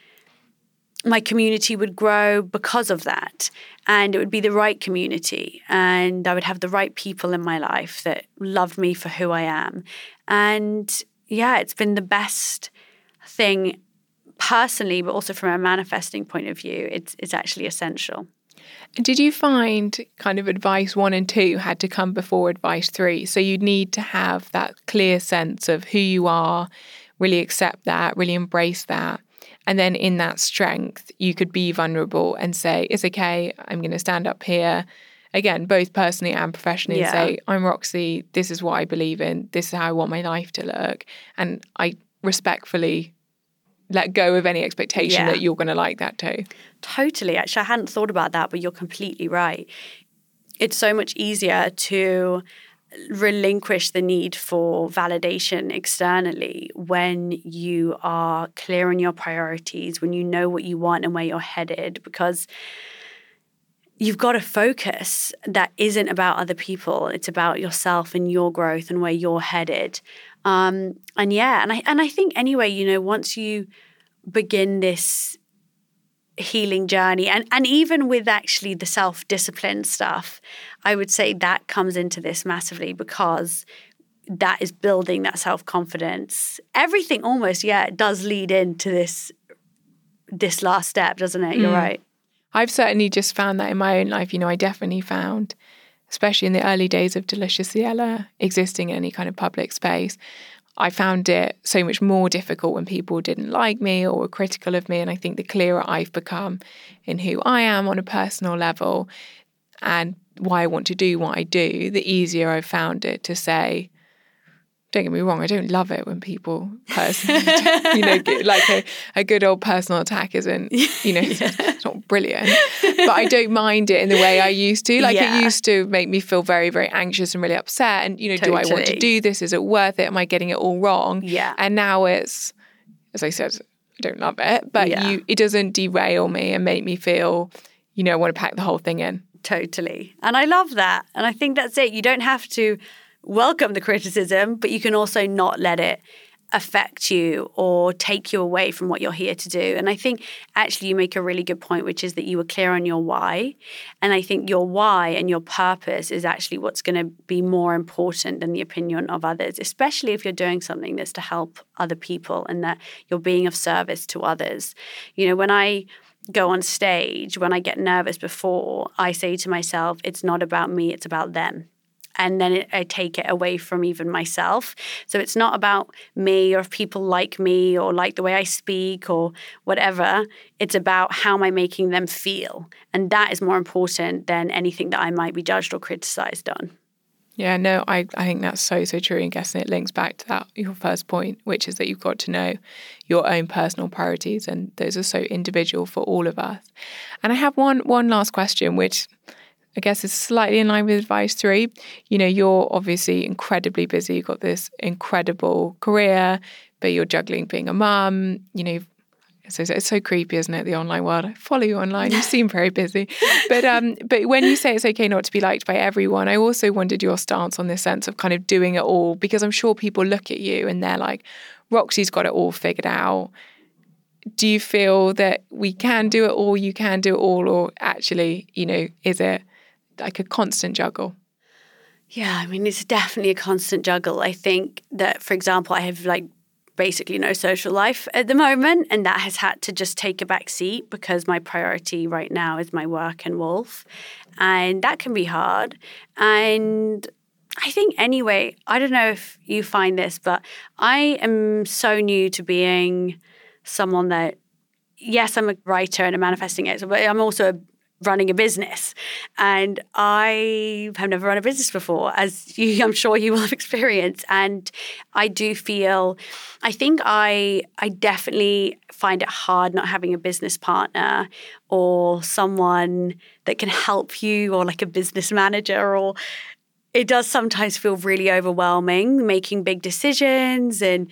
my community would grow because of that, and it would be the right community, and I would have the right people in my life that love me for who I am. And yeah, it's been the best thing personally, but also from a manifesting point of view, it's it's actually essential. Did you find kind of advice one and two had to come before advice three? So you'd need to have that clear sense of who you are, really accept that, really embrace that. And then in that strength, you could be vulnerable and say, it's okay, I'm going to stand up here. Again, both personally and professionally, yeah. and say, I'm Roxie, this is what I believe in, this is how I want my life to look. And I respectfully let go of any expectation yeah. that you're going to like that too. Totally. Actually, I hadn't thought about that, but you're completely right. It's so much easier to relinquish the need for validation externally when you are clear on your priorities, when you know what you want and where you're headed, because you've got a focus that isn't about other people. It's about yourself and your growth and where you're headed. Um, and yeah, and I and I think anyway, you know, once you begin this healing journey, and, and even with actually the self-discipline stuff, I would say that comes into this massively, because that is building that self-confidence. Everything almost, yeah, it does lead into this, this last step, doesn't it? You're mm. right. I've certainly just found that in my own life. You know, I definitely found, especially in the early days of Deliciously Ella existing in any kind of public space, I found it so much more difficult when people didn't like me or were critical of me. And I think the clearer I've become in who I am on a personal level and why I want to do what I do, the easier I've found it to say, don't get me wrong, I don't love it when people personally, you know, like a, a good old personal attack isn't, you know, yeah. it's not brilliant. But I don't mind it in the way I used to. Like yeah. it used to make me feel very, very anxious and really upset. And, you know, totally. Do I want to do this? Is it worth it? Am I getting it all wrong? Yeah. And now it's, as I said, I don't love it, but yeah. you, it doesn't derail me and make me feel, you know, I want to pack the whole thing in. Totally. And I love that. And I think that's it. You don't have to welcome the criticism, but you can also not let it affect you or take you away from what you're here to do. And I think actually you make a really good point, which is that you were clear on your why. And I think your why and your purpose is actually what's going to be more important than the opinion of others, especially if you're doing something that's to help other people and that you're being of service to others. You know, when I go on stage, when I get nervous before, I say to myself, it's not about me, it's about them. And then it, I take it away from even myself. So it's not about me or if people like me or like the way I speak or whatever. It's about how am I making them feel. And that is more important than anything that I might be judged or criticized on. Yeah, no, I, I think that's so, so true. And guessing it links back to that, your first point, which is that you've got to know your own personal priorities. And those are so individual for all of us. And I have one one last question, which I guess is slightly in line with advice three. You know, you're obviously incredibly busy. You've got this incredible career, but you're juggling being a mum. You know, it's, it's so creepy, isn't it? The online world. I follow you online. You seem very busy. But um, but when you say it's okay not to be liked by everyone, I also wondered your stance on this sense of kind of doing it all, because I'm sure people look at you and they're like, Roxie's got it all figured out. Do you feel that we can do it all, you can do it all, or actually, you know, is it like a constant juggle? Yeah, I mean, it's definitely a constant juggle. I think that, for example, I have like basically no social life at the moment, and that has had to just take a back seat because my priority right now is my work and Wolf, and that can be hard. And I think anyway, I don't know if you find this, but I am so new to being someone that, yes, I'm a writer and a manifesting expert, but I'm also a running a business. And I have never run a business before, as you, I'm sure you will have experienced. And I do feel, I think I I definitely find it hard not having a business partner or someone that can help you, or like a business manager. Or it does sometimes feel really overwhelming making big decisions. And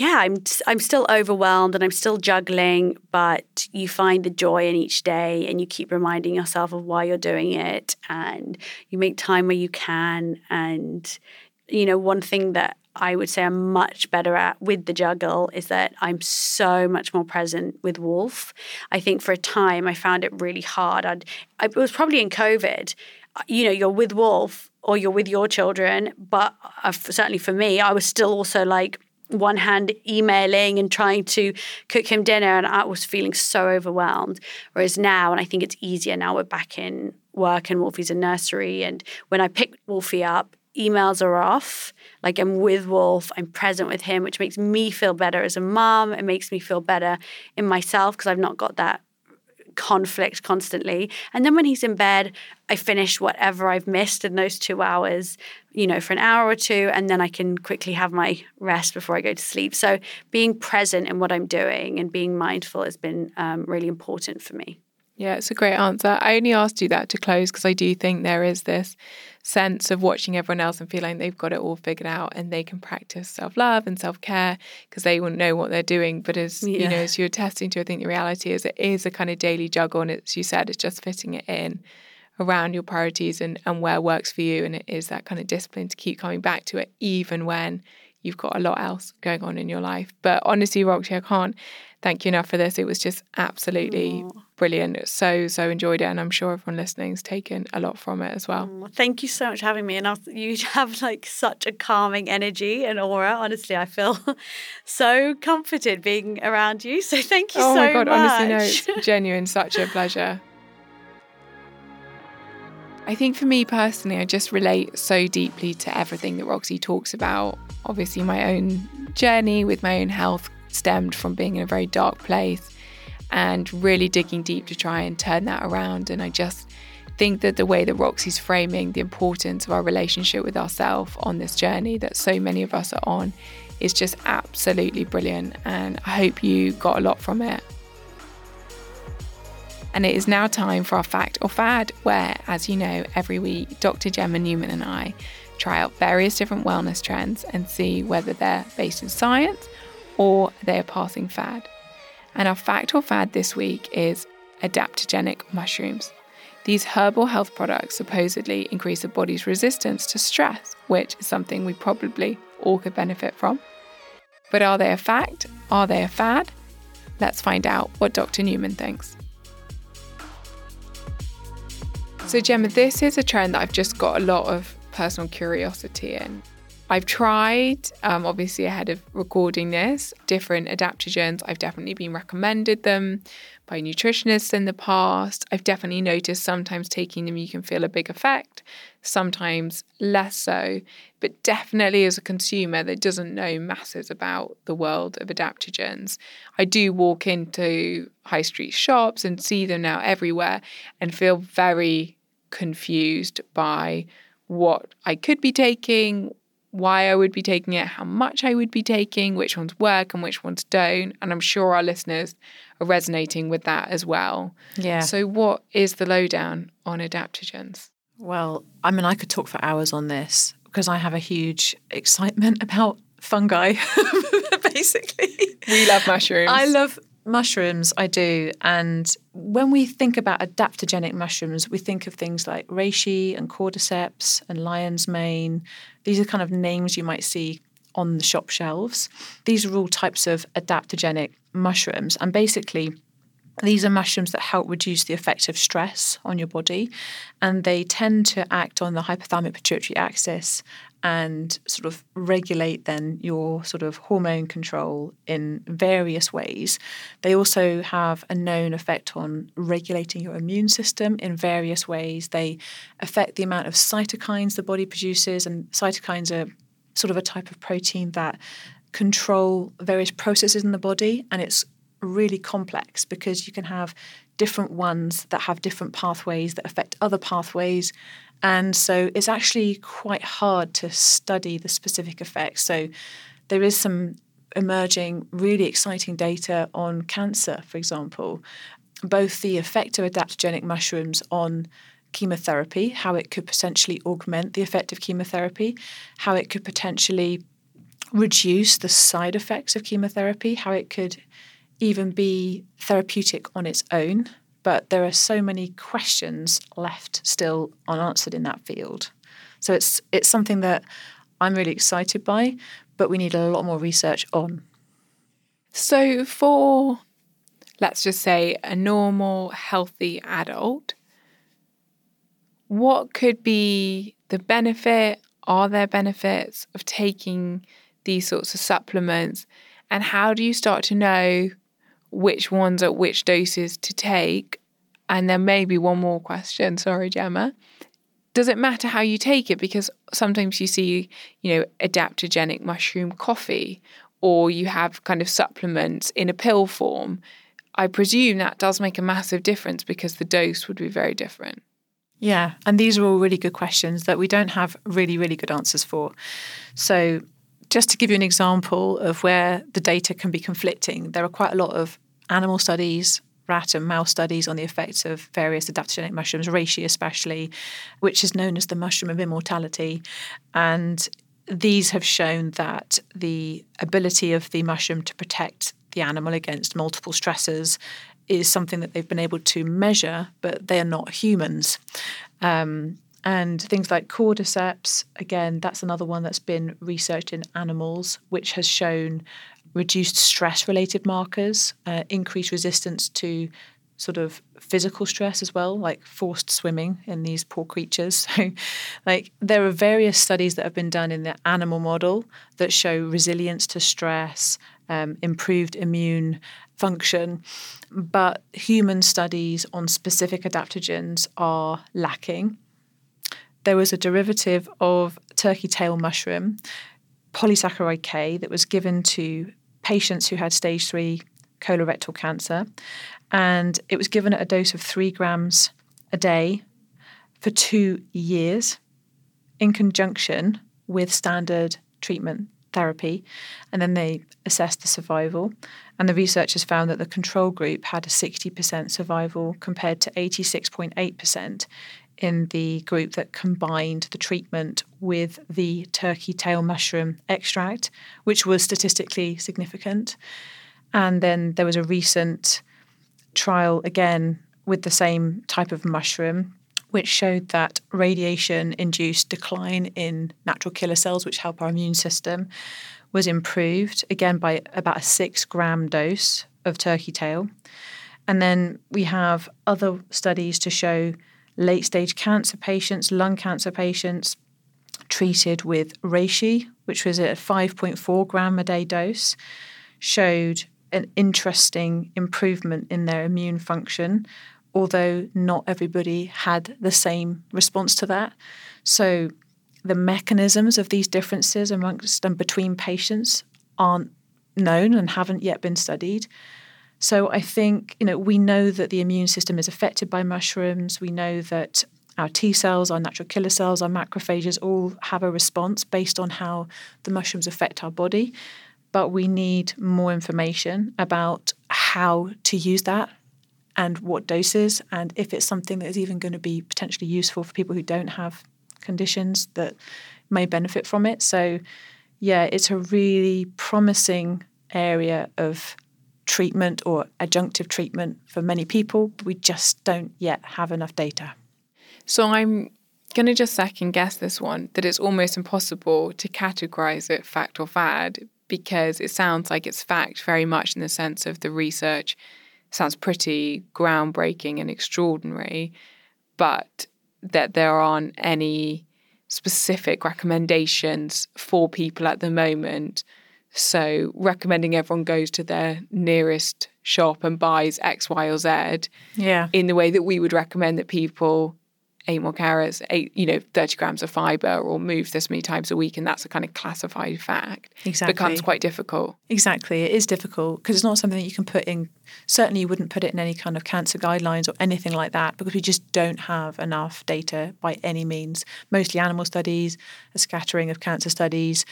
yeah, I'm I'm still overwhelmed and I'm still juggling, but you find the joy in each day and you keep reminding yourself of why you're doing it, and you make time where you can, and you know, one thing that I would say I'm much better at with the juggle is that I'm so much more present with Wolf. I think for a time I found it really hard. I'd, I, it was probably in COVID. You know, you're with Wolf or you're with your children, but I've, certainly for me, I was still also like one hand emailing and trying to cook him dinner, and I was feeling so overwhelmed. Whereas now, and I think it's easier now, we're back in work and Wolfie's in nursery, and when I pick Wolfie up, emails are off. Like, I'm with Wolf, I'm present with him, which makes me feel better as a mum. It makes me feel better in myself because I've not got that conflict constantly. And then when he's in bed, I finish whatever I've missed in those two hours, you know, for an hour or two, and then I can quickly have my rest before I go to sleep. So being present in what I'm doing and being mindful has been um, really important for me. Yeah, it's a great answer. I only asked you that to close because I do think there is this sense of watching everyone else and feeling they've got it all figured out and they can practice self-love and self-care because they will know what they're doing. But as yeah. you know, as you're attesting to, I think the reality is it is a kind of daily juggle, and as you said, it's just fitting it in around your priorities and, and where works for you. And it is that kind of discipline to keep coming back to it, even when you've got a lot else going on in your life. But honestly, Roxie, I can't thank you enough for this. It was just absolutely Aww. brilliant. So, so enjoyed it. And I'm sure everyone listening has taken a lot from it as well. Aww, thank you so much for having me. And I'll, you have like such a calming energy and aura. Honestly, I feel so comforted being around you. So thank you oh so much. Oh my God, much. honestly, no, it's genuine, such a pleasure. I think for me personally, I just relate so deeply to everything that Roxie talks about. Obviously, my own journey with my own health stemmed from being in a very dark place and really digging deep to try and turn that around. And I just think that the way that Roxie's framing the importance of our relationship with ourselves on this journey that so many of us are on is just absolutely brilliant. And I hope you got a lot from it. And it is now time for our Fact or Fad, where, as you know, every week, Doctor Gemma Newman and I try out various different wellness trends and see whether they're based in science or they're a passing fad. And our Fact or Fad this week is adaptogenic mushrooms. These herbal health products supposedly increase the body's resistance to stress, which is something we probably all could benefit from. But are they a fact? Are they a fad? Let's find out what Doctor Newman thinks. So Gemma, this is a trend that I've just got a lot of personal curiosity in. I've tried, um, obviously ahead of recording this, different adaptogens. I've definitely been recommended them by nutritionists in the past. I've definitely noticed sometimes taking them you can feel a big effect, sometimes less so. But definitely as a consumer that doesn't know masses about the world of adaptogens, I do walk into high street shops and see them now everywhere and feel very confused by what I could be taking, why I would be taking it, how much I would be taking, which ones work and which ones don't. And I'm sure our listeners are resonating with that as well. Yeah. So what is the lowdown on adaptogens? Well, I mean, I could talk for hours on this because I have a huge excitement about fungi, basically. We love mushrooms. I love mushrooms, I do. And when we think about adaptogenic mushrooms, we think of things like reishi and cordyceps and lion's mane. These are kind of names you might see on the shop shelves. These are all types of adaptogenic mushrooms. And basically, these are mushrooms that help reduce the effect of stress on your body. And they tend to act on the hypothalamic pituitary axis and sort of regulate then your sort of hormone control in various ways. They also have a known effect on regulating your immune system in various ways. They affect the amount of cytokines the body produces, and cytokines are sort of a type of protein that control various processes in the body, and it's really complex because you can have different ones that have different pathways that affect other pathways. And so it's actually quite hard to study the specific effects. So there is some emerging really exciting data on cancer, for example, both the effect of adaptogenic mushrooms on chemotherapy, how it could potentially augment the effect of chemotherapy, how it could potentially reduce the side effects of chemotherapy, how it could even be therapeutic on its own. But there are so many questions left still unanswered in that field. So it's it's something that I'm really excited by, but we need a lot more research on. So for, let's just say, a normal, healthy adult, what could be the benefit? Are there benefits of taking these sorts of supplements? And how do you start to know which ones at which doses to take? And there may be one more question. Sorry, Gemma. Does it matter how you take it? Because sometimes you see, you know, adaptogenic mushroom coffee, or you have kind of supplements in a pill form. I presume that does make a massive difference because the dose would be very different. Yeah, and these are all really good questions that we don't have really, really good answers for. So just to give you an example of where the data can be conflicting, there are quite a lot of animal studies, rat and mouse studies on the effects of various adaptogenic mushrooms, reishi especially, which is known as the mushroom of immortality. And these have shown that the ability of the mushroom to protect the animal against multiple stressors is something that they've been able to measure, but they are not humans. Um, and things like cordyceps, again, that's another one that's been researched in animals, which has shown reduced stress-related markers, uh, increased resistance to sort of physical stress as well, like forced swimming in these poor creatures. So, like, there are various studies that have been done in the animal model that show resilience to stress, um, improved immune function, but human studies on specific adaptogens are lacking. There was a derivative of turkey tail mushroom, polysaccharide K, that was given to patients who had stage three colorectal cancer, and it was given at a dose of three grams a day for two years in conjunction with standard treatment therapy, and then they assessed the survival, and the researchers found that the control group had a sixty percent survival compared to eighty-six point eight percent in the group that combined the treatment with the turkey tail mushroom extract, which was statistically significant. And then there was a recent trial again with the same type of mushroom, which showed that radiation-induced decline in natural killer cells, which help our immune system, was improved, again, by about a six-gram dose of turkey tail. And then we have other studies to show late-stage cancer patients, lung cancer patients, treated with reishi, which was a five point four gram a day dose, showed an interesting improvement in their immune function, although not everybody had the same response to that. So the mechanisms of these differences amongst and between patients aren't known and haven't yet been studied. So I think, you know, we know that the immune system is affected by mushrooms. We know that our T cells, our natural killer cells, our macrophages all have a response based on how the mushrooms affect our body. But we need more information about how to use that and what doses, and if it's something that is even going to be potentially useful for people who don't have conditions that may benefit from it. So, yeah, it's a really promising area of treatment or adjunctive treatment for many people, but we just don't yet have enough data. So I'm going to just second guess this one, that it's almost impossible to categorise it fact or fad, because it sounds like it's fact very much in the sense of the research sounds pretty groundbreaking and extraordinary, but that there aren't any specific recommendations for people at the moment. So recommending everyone goes to their nearest shop and buys X, Y, or Z, yeah, in the way that we would recommend that people eat more carrots, eat, you know, thirty grams of fibre, or move this many times a week, and that's a kind of classified fact. Exactly. Becomes quite difficult. Exactly. It is difficult because it's not something that you can put in. Certainly you wouldn't put it in any kind of cancer guidelines or anything like that, because we just don't have enough data by any means. Mostly animal studies, a scattering of cancer studies,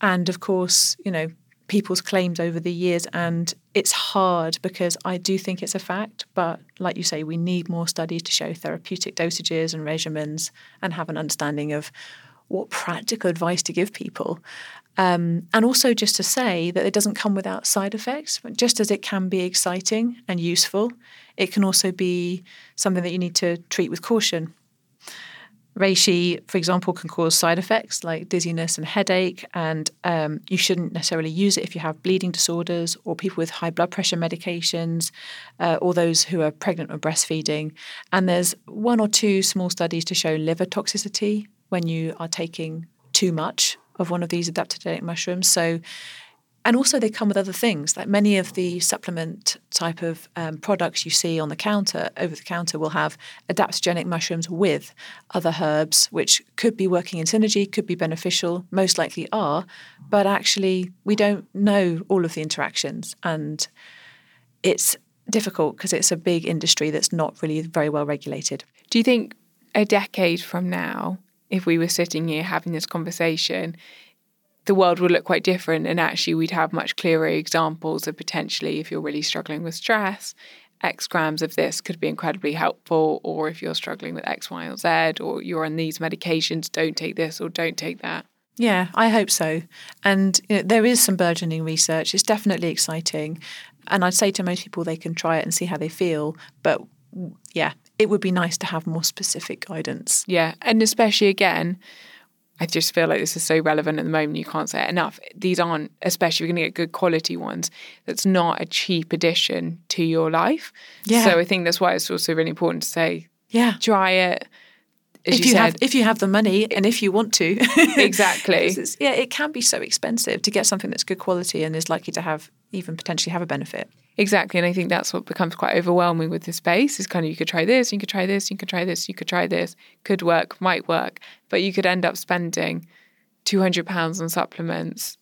and of course, you know, people's claims over the years. And it's hard because I do think it's a fact, but like you say, we need more studies to show therapeutic dosages and regimens and have an understanding of what practical advice to give people. Um, and also just to say that it doesn't come without side effects. Just as it can be exciting and useful, it can also be something that you need to treat with caution. Reishi, for example, can cause side effects like dizziness and headache, and um, you shouldn't necessarily use it if you have bleeding disorders or people with high blood pressure medications uh, or those who are pregnant or breastfeeding. And there's one or two small studies to show liver toxicity when you are taking too much of one of these adaptogenic mushrooms. So, and also they come with other things, like many of the supplement type of um, products you see on the counter, over the counter, will have adaptogenic mushrooms with other herbs, which could be working in synergy, could be beneficial, most likely are, but actually we don't know all of the interactions. And it's difficult because it's a big industry that's not really very well regulated. Do you think a decade from now, if we were sitting here having this conversation, the world would look quite different, and actually we'd have much clearer examples of potentially if you're really struggling with stress, X grams of this could be incredibly helpful, or if you're struggling with X, Y, or Z, or you're on these medications, don't take this or don't take that? Yeah, I hope so. And you know, there is some burgeoning research. It's definitely exciting. And I'd say to most people they can try it and see how they feel. But yeah, it would be nice to have more specific guidance. Yeah, and especially again, I just feel like this is so relevant at the moment, you can't say it enough. These aren't, especially if you're going to get good quality ones, that's not a cheap addition to your life. Yeah. So I think that's why it's also really important to say, yeah, try it. As if you, you said, have, if you have the money and if you want to. Exactly. Yeah, it can be so expensive to get something that's good quality and is likely to have, even potentially have a benefit. Exactly. And I think that's what becomes quite overwhelming with this space is kind of you could try this, you could try this, you could try this, you could try this, could work, might work, but you could end up spending two hundred pounds on supplements,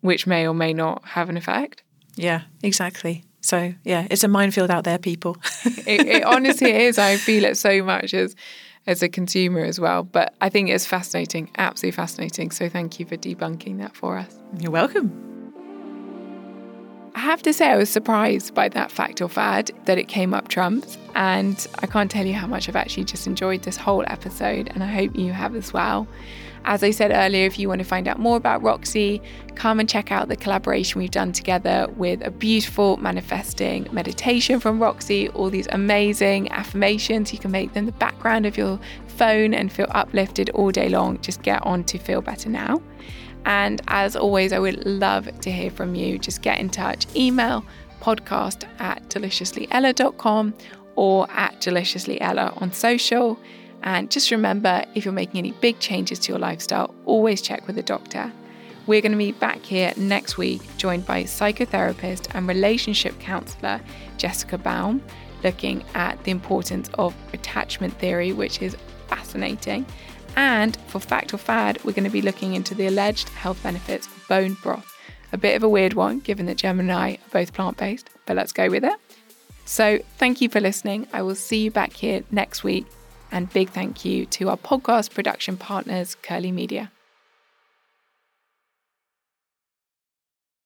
which may or may not have an effect. Yeah, exactly. So yeah, it's a minefield out there, people. it, it honestly is. I feel it so much as as a consumer as well. But I think it's fascinating, absolutely fascinating. So thank you for debunking that for us. You're welcome. I have to say I was surprised by that fact or fad that it came up trumps, and I can't tell you how much I've actually just enjoyed this whole episode, and I hope you have as well. As I said earlier, if you want to find out more about Roxie, come and check out the collaboration we've done together with a beautiful manifesting meditation from Roxie, all these amazing affirmations. You can make them the background of your phone and feel uplifted all day long. Just get on to Feel Better Now. And as always, I would love to hear from you. Just get in touch. Email podcast at deliciously ella dot com or at deliciouslyella on social. And just remember, if you're making any big changes to your lifestyle, always check with a doctor. We're going to be back here next week, joined by psychotherapist and relationship counsellor Jessica Baum, looking at the importance of attachment theory, which is fascinating. And for Fact or Fad, we're going to be looking into the alleged health benefits of bone broth. A bit of a weird one, given that Gemma and I are both plant-based, but let's go with it. So thank you for listening. I will see you back here next week. And big thank you to our podcast production partners, Curly Media.